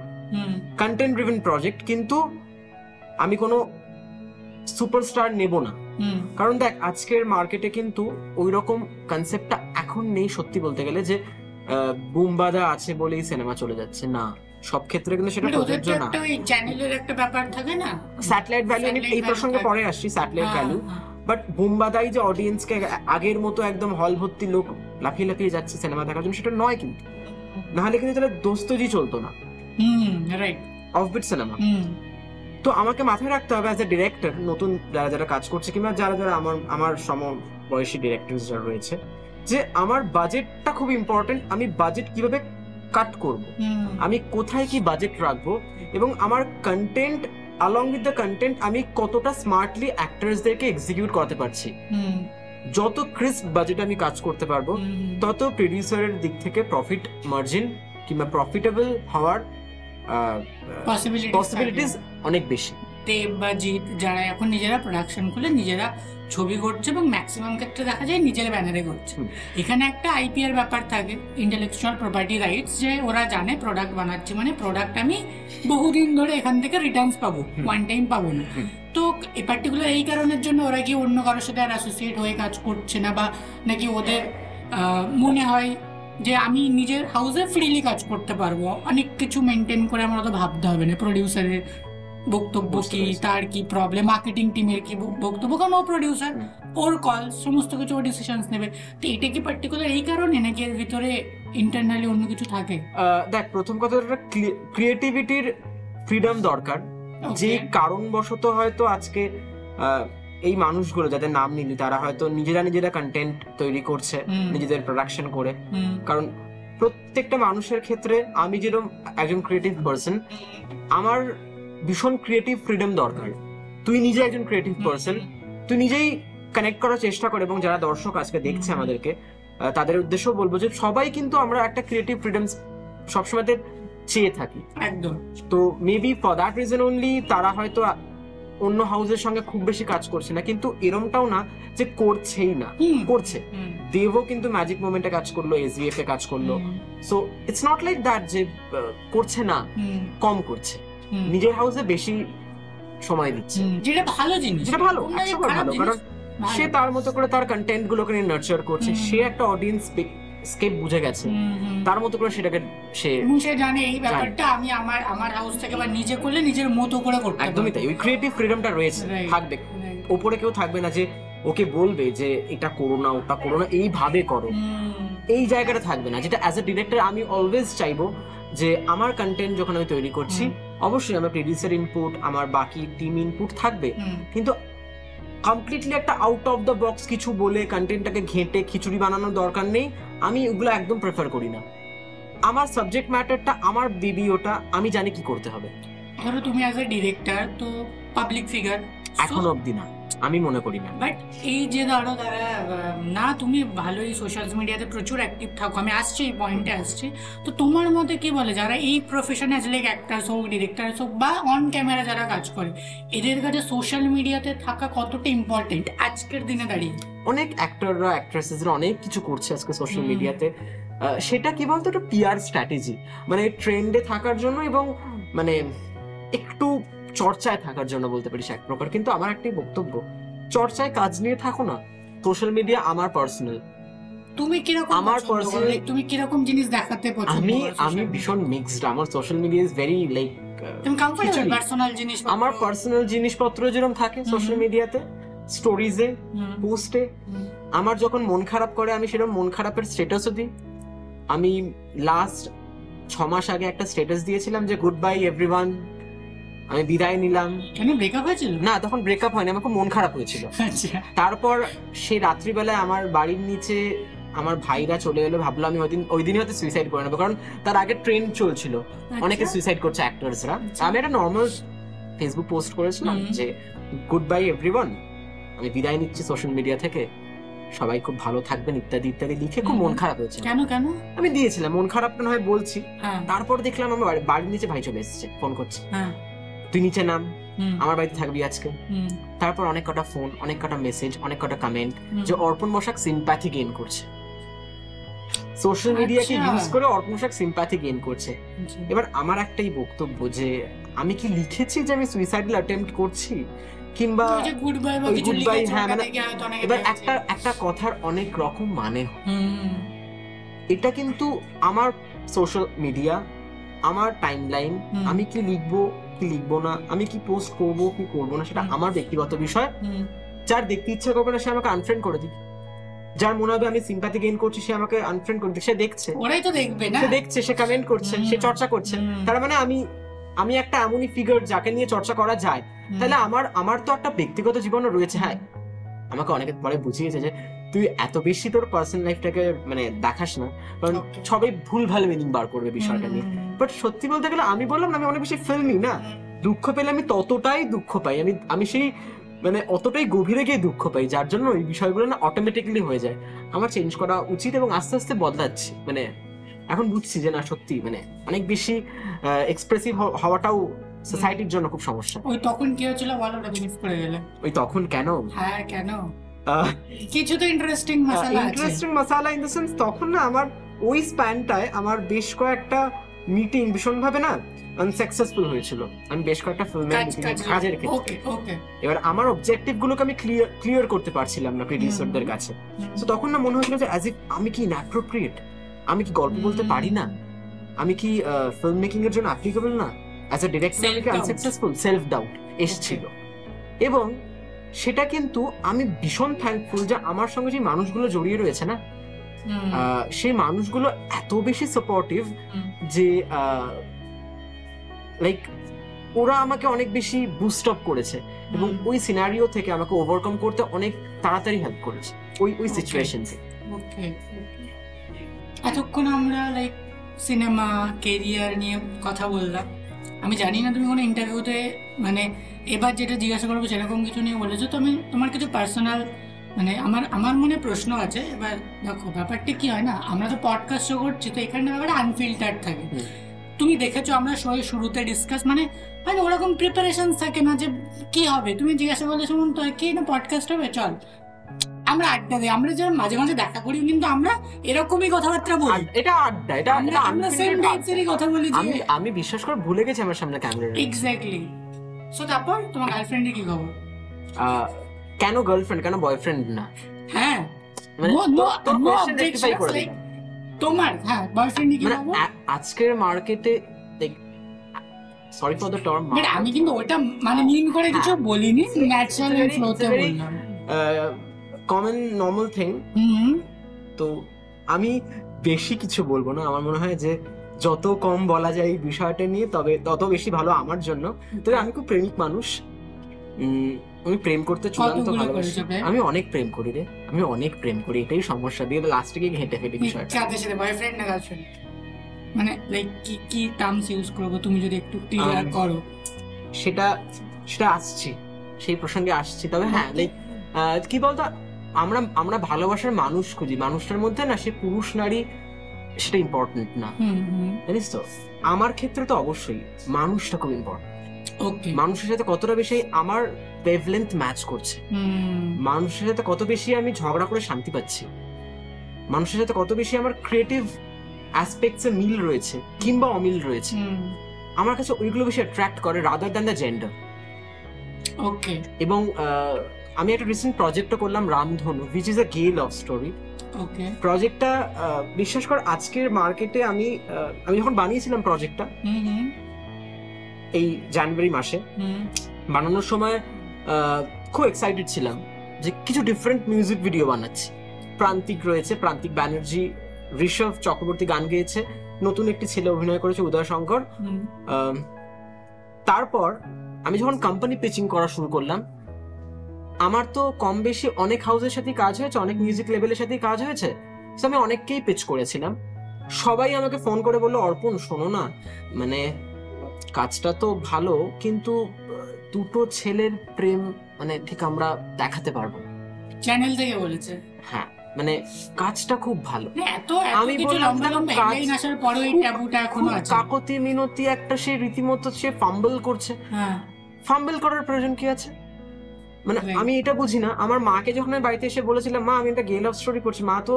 কন্টেন্ট ড্রিভেন প্রজেক্ট, কিন্তু আমি কোনো সুপারস্টার নেব না। কারণ দেখ আজকের মার্কেটে কিন্তু ওই রকম কনসেপ্টটা এখন নেই সত্যি বলতে গেলে, যে বুমবাদা আছে বলেই সিনেমা চলে যাচ্ছে না সব ক্ষেত্রে, কিন্তু সেটা প্রযোজ্য না। ওই চ্যানেলের একটা ব্যাপার থাকে না, স্যাটেলাইট ভ্যালু, এই প্রসঙ্গে পরে আসছি, স্যাটেলাইট ভ্যালু। বাট বুমবাদাই যে অডিয়েন্সকে আগের মতো একদম হল ভর্তি লোক লাফিয়ে লাফিয়ে যাচ্ছে সিনেমা দেখার জন্য, সেটা নয় কিন্তু। নাহলে কিন্তু তাহলে দোস্তজি চলতো না, রাইট, অফবিট সিনেমা। তো আমাকে মাথায় রাখতে হবে অ্যাজ এ ডিরেক্টর, নতুন যারা যারা কাজ করছে কিংবা যারা আমার সমবয়সী ডিরেক্টর যারা রয়েছে, যে আমার বাজেটটা খুব ইম্পর্টেন্ট। আমি বাজেট কিভাবে কাট করব, আমি কোথায় কি বাজেট রাখবো, এবং আমার content along with the content আমি কতটা স্মার্টলি অ্যাক্টরসদেরকে এক্সিকিউট করতে পারছি। যত ক্রিস্প বাজেট আমি কাজ করতে পারবো, তত প্রোডিউসারের দিক থেকে প্রফিট মার্জিন কিংবা প্রফিটেবল হওয়ার পসিবিলিটিস অনেক বেশি। দেব বা জিৎ যারা এখন নিজেরা প্রোডাকশন খুলে নিজেরা ছবি করছে এবং ম্যাক্সিমাম ক্ষেত্রে দেখা যায় নিজেরা ব্যানারে করছে, এখানে একটা আইপিআর ব্যাপার থাকে, ইন্টেলেকচুয়াল প্রপার্টি রাইটস, যে ওরা জানে প্রোডাক্ট বানাচ্ছে, মানে প্রোডাক্ট আমি বহুদিন ধরে এখান থেকে রিটার্নস পাবো, ওয়ান টাইম পাবো না। তো এই পার্টিকুলার এই কারণের জন্য ওরা কি অন্য কারোর সাথে আর অ্যাসোসিয়েট হয়ে কাজ করছে না, বা নাকি ওদের মনে হয় যে আমি নিজের হাউসে ফ্রিলি কাজ করতে পারবো, অনেক কিছু মেনটেন করে আমার অত ভাবতে হবে না। প্রোডিউসারের বক্তব্য কি, তার কি প্রবলেম, মার্কেটিং টিমের কি বক্তব্য, কারণ ও প্রোডিউসার, ওর কল, সমস্ত কিছু ও ডিসিশনস নেবে। তো এটা কি পার্টিকুলার এই কারণে, নাকি এর ভিতরে ইন্টারনালি অন্য কিছু থাকে? দেখ প্রথম কথা, ক্রিয়েটিভিটির ফ্রিডম দরকার, যে কারণবশত হয়তো আজকে এই মানুষগুলো যাদের নাম নিলি, তারা হয়তো নিজেরা নিজেরা কন্টেন্ট তৈরি করছে নিজেদের প্রোডাকশন করে। কারণ প্রত্যেকটা মানুষের ক্ষেত্রে আমি যেরকম একজন ক্রিয়েটিভ পার্সন, আমার ভীষণ ক্রিয়েটিভ ফ্রিডম দরকার। তুই নিজে একজন ক্রিয়েটিভ পার্সন, তুই নিজেই কানেক্ট করার চেষ্টা কর। এবং যারা দর্শক আজকে দেখছে আমাদেরকে, তাদের উদ্দেশ্যও বলবো যে সবাই কিন্তু আমরা একটা ক্রিয়েটিভ ফ্রিডম সবসময় চেয়ে থাকি একদম। তো maybe for that reason only তারা হয়তো অন্য হাউসের সঙ্গে খুব বেশি কাজ করছে না, কিন্তু এরমটাও না যে করছেই না, করছে। দেবও কিন্তু ম্যাজিক মোমেন্টে কাজ করলো, এসভিএফ এ কাজ করলো। So it's not like that যে করছে না, কম করছে। নিজের হাউসে বেশি সময় দিচ্ছে, যেটা ভালো জিনিস, যেটা ভালো, ভালো, কারণ সে তার মতো করে তার কন্টেন্ট গুলোকে নিয়ে নার্চার করছে। সে একটা অডিয়েন্স স্কেপ বুঝে গেছে, তার মতো করে সেটাকে সে জানে এই ব্যাপারটা আমি আমার আমার হাউস থেকে বা নিজে করলে নিজের মতো করে করতে পারবো। একদমই তাই, ওই ক্রিয়েটিভ ফ্রিডমটা রয়েছে, থাকবে। উপরে কেউ থাকবে না যে ওকে বলবে যে এটা করো না ওটা করো না, এইভাবে করো, এই জায়গাটা থাকবে না। যেটা অ্যাজ এ ডিরেক্টর আমি অলওয়েজ চাইবো যে আমার কন্টেন্ট যখন আমি তৈরি করছি, অবশ্যই আমার প্রোডিউসার ইনপুট, আমার বাকি টিম ইনপুট থাকবে, কিন্তু কমপ্লিটলি একটা আউট অফ দ্য বক্স কিছু বলে কন্টেন্টটাকে ঘেঁটে খিচুড়ি বানানোর দরকার নেই। আমি ওগুলো একদম প্রেফার করি না। আমার সাবজেক্ট ম্যাটারটা আমার বেবি, ওটা আমি জানি কি করতে হবে। ধরো তুমি অ্যাজ এ ডিরেক্টর তো পাবলিক ফিগার, এখন অবধি না, আমি মনে করি না। বাট এই যে ধরো তারা না, তুমি ভালোই সোশ্যাল মিডিয়াতে প্রচুর অ্যাক্টিভ থাকো, আমি আসছি এই পয়েন্টে আসছি, তো তোমার মতে কি বলে যারা এই প্রফেশনে লাইক অ্যাক্টার্স হোক, ডিরেক্টার্স হোক বা অন ক্যামেরা যারা কাজ করে, এদের কাছে সোশ্যাল মিডিয়াতে থাকা কতটা ইম্পর্টেন্ট আজকের দিনে দাঁড়িয়ে? অনেক অ্যাক্টররা অ্যাক্ট্রেসেসরা অনেক কিছু করছে আজকে সোশ্যাল মিডিয়াতে। সেটা কি বলতো, একটা পিআর স্ট্র্যাটেজি, মানে ট্রেন্ডে থাকার জন্য এবং মানে একটু চর্চায় থাকার জন্য বলতে পারিস এক প্রকার। কিন্তু আমার একটাই বক্তব্য, চর্চায় কাজ নিয়ে থাকো না। সোশ্যাল মিডিয়া আমার পার্সোনাল, তুমি কিরকম, আমার পার্সোনাল তুমি কিরকম জিনিস দেখাতে পছন্দ করো? আমি ভীষণ মিক্সড। আমার social media is very like, তুমি কমফোর্টেবল পার্সোনাল জিনিস, আমার পার্সোনাল জিনিসপত্র যেরকম থাকে সোশ্যাল মিডিয়াতে, স্টোরিজে, পোস্টে। আমার যখন মন খারাপ করে আমি সেরকম মন খারাপের স্ট্যাটাসও দিই। আমি লাস্ট 6 মাস আগে একটা স্ট্যাটাস দিয়েছিলাম যে গুড বাই এভরিওয়ান, আমি বিদায় নিলাম। ব্রেকআপ হয়েছিল না? তখন ব্রেকআপ হয়নি, আমার খুব মন খারাপ হয়েছিল। তারপর সেই রাত্রিবেলায় আমার বাড়ির নিচে আমার ভাইরা চলে এলো, ভাবলাম আমি ওই দিনই হয়তো সুইসাইড করে নেবো, কারণ তার আগে ট্রেন্ড চলছিল অনেকে সুইসাইড করছে অ্যাক্টরসরা। আমি একটা নর্মাল ফেসবুক পোস্ট করেছিলাম যে গুড বাই এভরিওয়ান, আমি বিদায় নিচ্ছি সোশ্যাল মিডিয়া থেকে, সবাই খুব ভালো থাকবেন ইত্যাদি ইত্যাদি লিখে। খুব মন খারাপ হয়েছে। কেন আমি দিয়েছিলাম মন খারাপ না হয় বলছি। তারপর দেখলাম আমার বাড়ির নিচে ভাই চলে এসেছে, ফোন করছে, তুই নিচে নাম, আমার বাড়িতে থাকবি আজকে। তারপর অনেক কটা ফোন, অনেক কটা মেসেজ, অনেক কটা কমেন্ট যে অর্পণ বসাক সিম্প্যাথি গেইন করছে, সোশ্যাল মিডিয়াকে ইউজ করে অর্পণ বসাক সিম্প্যাথি গেইন করছে। এবার আমার একটাই বক্তব্য যে আমি কি লিখেছি যে আমি সুইসাইডাল অ্যাটেম্প্ট করছি, কিংবা গুড বাই বা কিছু লিখেছি? এবার একটা কথার অনেক রকম মানে হয়। এটা কিন্তু আমার সোশ্যাল মিডিয়া, আমার টাইমলাইন, আমি কি লিখবো কি লিখবো না, আমি কি পোস্ট করবো কি করবো না, সেটা আমার ব্যক্তিগত বিষয়। যার দেখতে ইচ্ছা করবে না সে আমাকে আনফ্রেন্ড করে দিই, যার মনে হবে আমি সিম্প্যাথি গেইন করছি সে আমাকে আনফ্রেন্ড করে দিই। সে দেখছে, ওরাই তো দেখবে না, সে দেখছে, সে কমেন্ট করছে, সে চর্চা করছে। তার মানে আমি একটা এমনই ফিগার যাকে নিয়ে চর্চা করা যায়। তাহলে আমার তো একটা ব্যক্তিগত জীবনও রয়েছে। হ্যাঁ, আমাকে অনেকে পরে বুঝিয়েছে যে তুই এত বেশি তোর পার্সোনাল লাইফটাকে মানে দেখাস না, কারণ সবাই ভুলভাল মিনিং বার করবে বিষয়টা নিয়ে। বাট সত্যি বলতে গেলে আমি বললাম না, আমি অনেক বেশি ফিল্মি না। দুঃখ পেলে আমি ততটাই দুঃখ পাই, আমি সেই মানে অতটাই গভীরে গিয়ে দুঃখ পাই, যার জন্য এই বিষয়গুলো না অটোমেটিক্যালি হয়ে যায়। আমার চেঞ্জ করা উচিত এবং আস্তে আস্তে বদলাচ্ছি। মানে এখন বুঝছি যে না সত্যি মানে অনেক বেশি এক্সপ্রেসিভ হওয়াটাও সোসাইটির জন্য খুব সমস্যা। ওই তখন কি হয়েছিল বলো, ওটা মিস করে গেলে। ওই তখন কেন? হ্যাঁ কেন, কিছু তো interesting masala, interesting masala in the sense, তখন না আমার ওই স্প্যানটায় আমার বেশ কয়েকটা মিটিং ভীষণভাবে না আনসাকসেসফুল হয়েছিল। আমি বেশ কয়েকটা ফিল্মে কাজের ক্ষেত্রে, এবার আমার অবজেক্টিভগুলোকে আমি ক্লিয়ার করতে পারছিলাম না প্রোডিউসারদের কাছে। তো তখন না মনে হয়েছিল যে অ্যাজ ইফ আমি কি ইনঅ্যাপ্রোপ্রিয়েট, আমি কি গল্প বলতে পারি না, আমি কি ফিল্ম মেকিং এর জন্য অ্যাপ্লিকেবল না, অ্যাজ এ ডিরেক্টর আমি কি আনসাকসেসফুল, সেলফ ডাউট এসেছিল। এবং সেটা কিন্তু আমি ভীষণ থ্যাঙ্কফুল যে আমার সঙ্গে যে মানুষগুলো জড়িয়ে রয়েছে না, সেই মানুষগুলো এত বেশি সাপোর্টিভ যে লাইক ওরা আমাকে অনেক বেশি বুস্ট আপ করেছে এবং ওই সিনারিও থেকে আমাকে ওভারকাম করতে অনেক তাড়াতাড়ি হেল্প করেছে ওই সিচুয়েশন থেকে। এতক্ষণ আমরা লাইক সিনেমা ক্যারিয়ার নিয়ে কথা বললাম। আমি জানি না তুমি কোনো ইন্টারভিউতে মানে এবার যেটা জিজ্ঞাসা করবো সেরকম কিছু নিয়ে বলেছো। তো আমি তোমার কিছু পার্সোনাল মানে আমার মনে প্রশ্ন আছে। এবার দেখো ব্যাপারটা কি হয় না, আমরা তো পডকাস্ট শো করছি, তো এখানে ব্যাপারটা আনফিল্টার্ড থাকে। তুমি দেখেছো আমরা শো শুরুতে ডিসকাস মানে ওরকম প্রিপারেশন থাকে না যে কি হবে। তুমি জিজ্ঞাসা করলে শুনুন তো কি না পডকাস্ট হবে, চল আমরা আড্ডা দিই, আমরা যারা মাঝে মাঝে দেখা করি, কিন্তু আমরা এরকমই কথাবার্তা বলি, এটা আড্ডা, এটা আমরা সেম টাইপেরই কথা বলি। আমি বিশ্বাস করে ভুলে গেছি আমার সামনে ক্যামেরা। এক্স্যাক্টলি। সো তারপর তোমার গার্লফ্রেন্ডের কি খবর? কেন গার্লফ্রেন্ড, কেন বয়ফ্রেন্ড না? হ্যাঁ মানে নো অবজেকশন লাইক তোমার। হ্যাঁ বয়ফ্রেন্ড কি খবর? আজকের মার্কেটে সরি ফর দ্য টার্ম, মানে আমি কিন্তু ওটা মানে মিন করে কিছু বলিনি, ন্যাচারাল ফ্লোতে বললাম, কমন নরমাল থিং। তো আমি বেশি কিছু বলবো না, আমার মনে হয় যে যত কম বলা যায় বিষয়টা নিয়ে তবে তত বেশি ভালো আমার জন্য। তবে আমি খুব প্রেমিক মানুষ, আমি প্রেম করতে চূড়ান্ত ভালোবাসি, আমি অনেক প্রেম করি রে, আমি অনেক প্রেম করি, এটাই সমস্যা দিয়ে লাস্টে গিয়ে ঘেঁটে ফেটে বিষয়টা। বয়ফ্রেন্ড না গার্লফ্রেন্ড মানে লাইক কি কি টার্মস ইউজ করবো তুমি যদি একটু ক্লিয়ার করো। সেটা আসছি, সেই প্রসঙ্গে আসছি। তবে হ্যাঁ লাইক কি বলতো, আমরা ভালোবাসার মানুষ খুঁজি, মানুষটার মধ্যে না সে পুরুষ নারী সেটা ইম্পর্টেন্ট না, জানিস তো। আমার ক্ষেত্রে তো অবশ্যই মানুষটা খুব ইম্পর্টেন্ট, মানুষের সাথে কতটা বেশি আমার ওয়েভলেন্থ ম্যাচ করছে, মানুষের সাথে কত বেশি আমি ঝগড়া করে শান্তি পাচ্ছি, মানুষের সাথে কত বেশি আমার ক্রিয়েটিভ অ্যাসপেক্টস এ মিল রয়েছে কিংবা অমিল রয়েছে, আমার কাছে ওইগুলো বেশি অ্যাট্রাক্ট করে rather than the gender. Okay. এবং আমি একটা রিসেন্ট প্রজেক্টটা করলাম Ramdhanu, which is a gay love story. Okay. প্রজেক্টটা বিশ্বাস কর আজকের মার্কেটে আমি যখন বানিয়েছিলাম প্রজেক্টটা এই জানুয়ারি মাসে, বানানোর সময় খুব এক্সাইটেড ছিলাম যে কিছু ডিফারেন্ট মিউজিক ভিডিও বানাচ্ছি। প্রান্তিক রয়েছে, প্রান্তিক ব্যানার্জি, ঋষভ চক্রবর্তী গান গেয়েছে, নতুন একটি ছেলে অভিনয় করেছে উদয় শঙ্কর। তারপর আমি যখন কোম্পানি পিচিং করা শুরু করলাম, আমার তো কম বেশি অনেক হাউসের সাথে কাজ হয়েছে, অনেক মিউজিক লেভেলের সাথে কাজ হয়েছে, আমি অনেককেই পিচ করেছিলাম। সবাই আমাকে ফোন করে বললো, অর্পণ শোনো না, মানে কাজটা তো ভালো কিন্তু দুটো ছেলের প্রেম মানে ঠিক আমরা দেখাতে পারবো না। চ্যানেল থেকে বলেছে। হ্যাঁ মানে কাজটা খুব ভালো। আমি বললাম কাকতি মিনতি একটা, সে রীতিমতো সে ফাম্বল করছে, ফাম্বল করার প্রয়োজন কি আছে? মানে আমি এটা বুঝি না। আমার মাকে যখন আমি বাড়িতে এসে বলেছিলাম, মা আমি একটা গে লাভ স্টোরি করছি, মা তো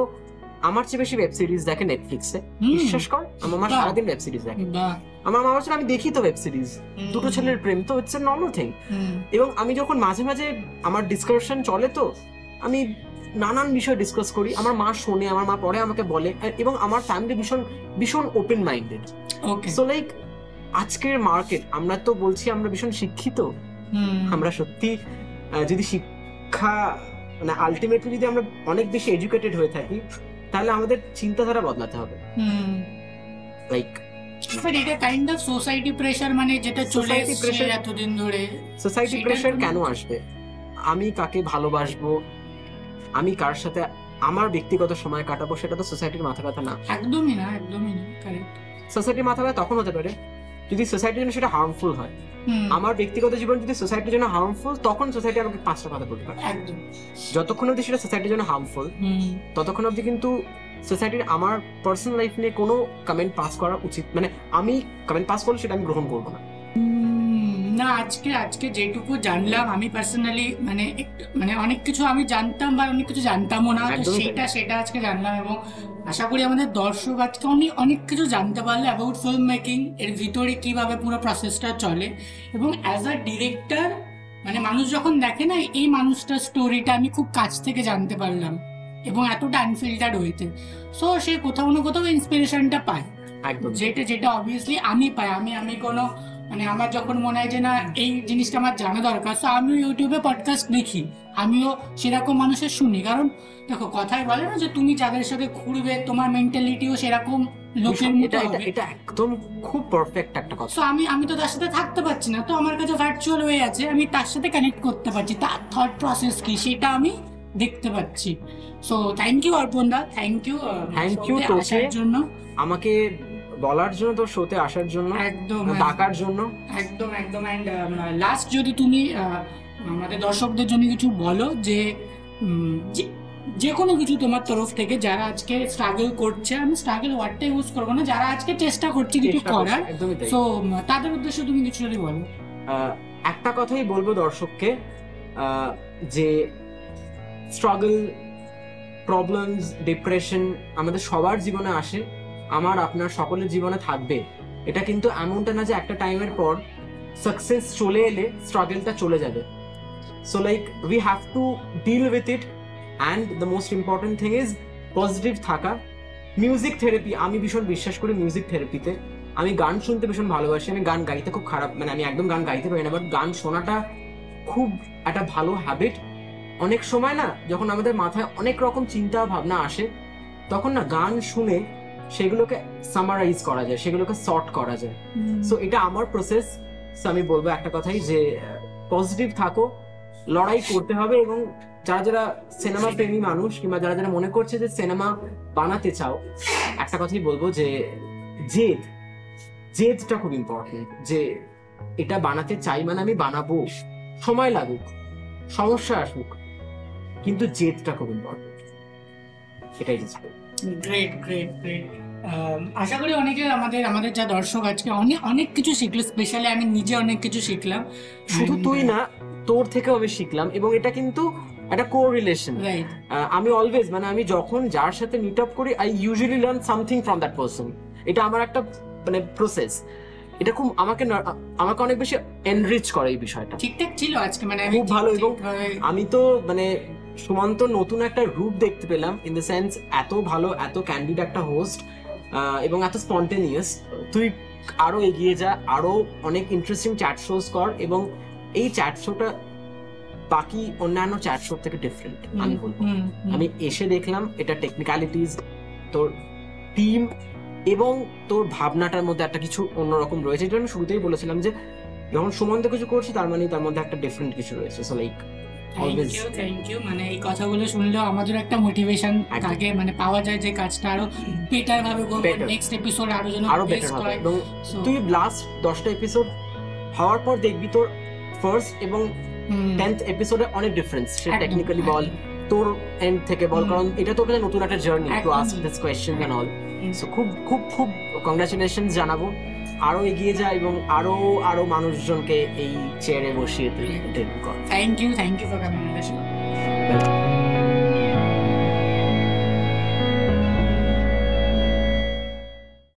আমার চেয়ে বেশি ওয়েব সিরিজ দেখে নেটফ্লিক্সে, বিশ্বাস কর আমার মা সারাদিন ওয়েব সিরিজ দেখে। আমার মা বলছিল আমি দেখি তো ওয়েব সিরিজ, দুটো ছেলের প্রেম তো ইটস এ নর্মাল থিং। এবং আমি যখন মাঝে মাঝে আমার ডিসকাশন চলে, তো আমি নানান বিষয় ডিসকাস করি, আমার মা শোনে, আমার মা পরে আমাকে বলে, এবং আমার ফ্যামিলি ভীষণ ভীষণ ওপেন মাইন্ডেড। সো লাইক আজকের মার্কেট, আমরা তো বলছি আমরা ভীষণ শিক্ষিত, আমরা সত্যি যদি শিক্ষা মানে আলটিমেটলি যদি আমরা অনেক বেশি এডুকেটেড হয়ে থাকি তাহলে আমাদের চিন্তাধারা বদলাতে হবে। লাইক এটা কাইন্ড অফ সোসাইটি প্রেশার, মানে যেটা চলে আসছে এতদিন ধরে। সোসাইটি প্রেশার কেন আসবে? আমি কাকে ভালোবাসবো, আমি কার সাথে আমার ব্যক্তিগত সময় কাটাবো, সেটা তো সোসাইটির মাথা ব্যথা না। একদমই না, একদমই না। কারেক্ট। সোসাইটির মাথা ব্যথা তখন হতে পারে যদি সোসাইটির জন্য সেটা হার্মফুল হয়। আমার ব্যক্তিগত জীবন যদি সোসাইটির জন্য হার্মফুল, তখন সোসাইটি আমাকে পাঁচটা কথা বলতে পারে। একদম। যতক্ষণ অবধি সেটা সোসাইটির জন্য হার্মফুল, ততক্ষণ অবধি কিন্তু সোসাইটির আমার পার্সোনাল লাইফ নিয়ে কোনো কমেন্ট পাস করা উচিত, মানে আমি কমেন্ট পাস করলে সেটা আমি গ্রহণ করবো না। না আজকে যেটুকু জানলাম আমি পার্সোনালি, মানে অনেক কিছু আমি জানতাম বা অনেক কিছু জানতামও না, সেটা আজকে জানলাম। এবং আশা করি আমাদের দর্শক আজকে অনেক কিছু জানতে পারলো অ্যাবাউট ফিল্ম মেকিং, এর ভিতরে কীভাবে পুরো প্রসেসটা চলে। এবং অ্যাজ আ ডিরেক্টর মানে মানুষ যখন দেখে না এই মানুষটার স্টোরিটা আমি খুব কাছ থেকে জানতে পারলাম এবং এতটা আনফিল্টার্ড হইতে, সো সে কোথাও না কোথাও ইন্সপিরেশনটা পায়। একদম। যেটা অবভিয়াসলি আমি পাই। আমি কোনো মানে আমার যখন মনে হয় যে না এই জিনিসটা আমার জানা দরকার, সো আমিও ইউটিউবে পডকাস্ট দেখি, আমিও সেরকম মানুষের শুনি। কারণ দেখো কথায় বলে না যে তুমি যাদের সাথে ঘুরবে তোমার মেন্টালিটিও সেরকম লোকের মতো হবে। এটা একদম খুব পারফেক্ট একটা কথা। সো আমি তো তার সাথে থাকতে পারছি না, তো আমার কাছে ভার্চুয়াল হয়ে আছে, আমি তার সাথে কানেক্ট করতে পারছি, তার থট প্রসেস কি সেটা আমি দেখতে পাচ্ছি। So thank you Arpan da, thank you তোর জন্য, আমাকে বলার জন্য, তোর শোতে আসার জন্য, একদম ডাকার জন্য। একদম একদম। এন্ড লাস্ট যদি তুমি আমাদের দর্শকদের জন্য কিছু বলো, যে কোনো কিছু তোমার তরফ থেকে, যারা আজকে স্ট্রাগল করছে, আমি স্ট্রাগল ওয়ার্ডটা ইউজ করবো না, যারা আজকে চেষ্টা করছে কিছু করার, সো তাদের উদ্দেশ্যে তুমি কিছু যদি বলো। একটা কথাই বলবো দর্শককে, যে স্ট্রাগল প্রবলেমস, ডিপ্রেশন আমাদের সবার জীবনে আসে, আমার আপনার সকলের জীবনে থাকবে। এটা কিন্তু এমনটা না যে একটা টাইমের পর সাকসেস চলে এলে স্ট্রাগলটা চলে যাবে। So like we have to deal with it and the most important thing is positive থাকা। মিউজিক থেরাপি, আমি ভীষণ বিশ্বাস করি মিউজিক থেরাপিতে। আমি গান শুনতে ভীষণ ভালোবাসি, আমি গান গাইতে খুব খারাপ, মানে আমি একদম গান গাইতে পারি না, বাট গান শোনাটা খুব একটা ভালো হ্যাবিট। অনেক সময় না যখন আমাদের মাথায় অনেক রকম চিন্তা ভাবনা আসে তখন না গান শুনে সেগুলোকে সামারাইজ করা যায়, সেগুলোকে সর্ট করা যায়। সো এটা আমার প্রসেস। সো আমি বলবো একটা কথাই, যে পজিটিভ থাকো, লড়াই করতে হবে। এবং যারা যারা সিনেমা প্রেমী মানুষ কিংবা যারা যারা মনে করছে যে সিনেমা বানাতে চাও, একটা কথাই বলবো যে জেদটা খুব ইম্পর্টেন্ট। যে এটা বানাতে চাই, মানে আমি বানাবো, সময় লাগুক, সমস্যা আসুক, কিন্তু জেদটা খুব ইম্পর্টেন্ট। এটাই গ্রেট গ্রেট গ্রেট। আশা করি অনেকে আমাদের যা দর্শক আজকে অনেক কিছু শিখলো। স্পেশালি আমি নিজে অনেক কিছু শিখলাম, শুধু তুই না, তোর থেকেও আমি শিখলাম। এবং এটা কিন্তু একটা কোরিলেশন। আমি অলওয়েজ, মানে আমি যখন যার সাথে মিট আপ করি, I usually learn something from that person. এটা আমার একটা মানে প্রসেস। এটা খুব আমাকে অনেক বেশি এনরিচ করে এই বিষয়টা। ঠিকঠাক ছিল আজকে, মানে খুব ভালো। এবং আমি তো মানে সুমন্ত নতুন একটা রূপ দেখতে পেলাম, ইন দ্য সেন্স এত ভালো, এত ক্যান্ডিড একটা হোস্ট এবং এত স্পন্টেনিয়াস। তুই আরো এগিয়ে যা, আরো অনেক ইন্টারেস্টিং চ্যাট শোস কর। এবং এই চ্যাট শোটা বাকি অন্যান্য চ্যাট শো থেকে ডিফারেন্ট আমি বলবো। আমি এসে দেখলাম এটা টেকনিক্যালিটিস, তোর টিম এবং তোর ভাবনাটার মধ্যে একটা কিছু অন্যরকম রয়েছে। যেটা আমি শুরুতেই বলেছিলাম যে যখন সুমন্ত কিছু করছি তার মানে তার মধ্যে একটা ডিফারেন্ট কিছু রয়েছে। So like thank you. মানে এই কথাগুলো শুনলেও আমাদের একটা মোটিভেশন থাকে, মানে পাওয়া যায় যে কাজটা আরো বেটার ভাবে করব, নেক্সট এপিসোড আরো যেন বেটার হয়। তুই লাস্ট 10টা এপিসোড হওয়ার পর দেখবি তোর ফার্স্ট এবং 10th এপিসোডে অনেক ডিফারেন্স, টেকনিক্যালি বল, তোর এন্ড থেকে বল, কারণ এটা তোর কাছে নতুন একটা journey to ask this question and all. So খুব খুব খুব কংগ্রাচুলেশনস জানাবো। আরো এগিয়ে যা এবং আরো আরো মানুষজনকে এই চেয়ারে বসিয়ে তুই। Thank you for coming.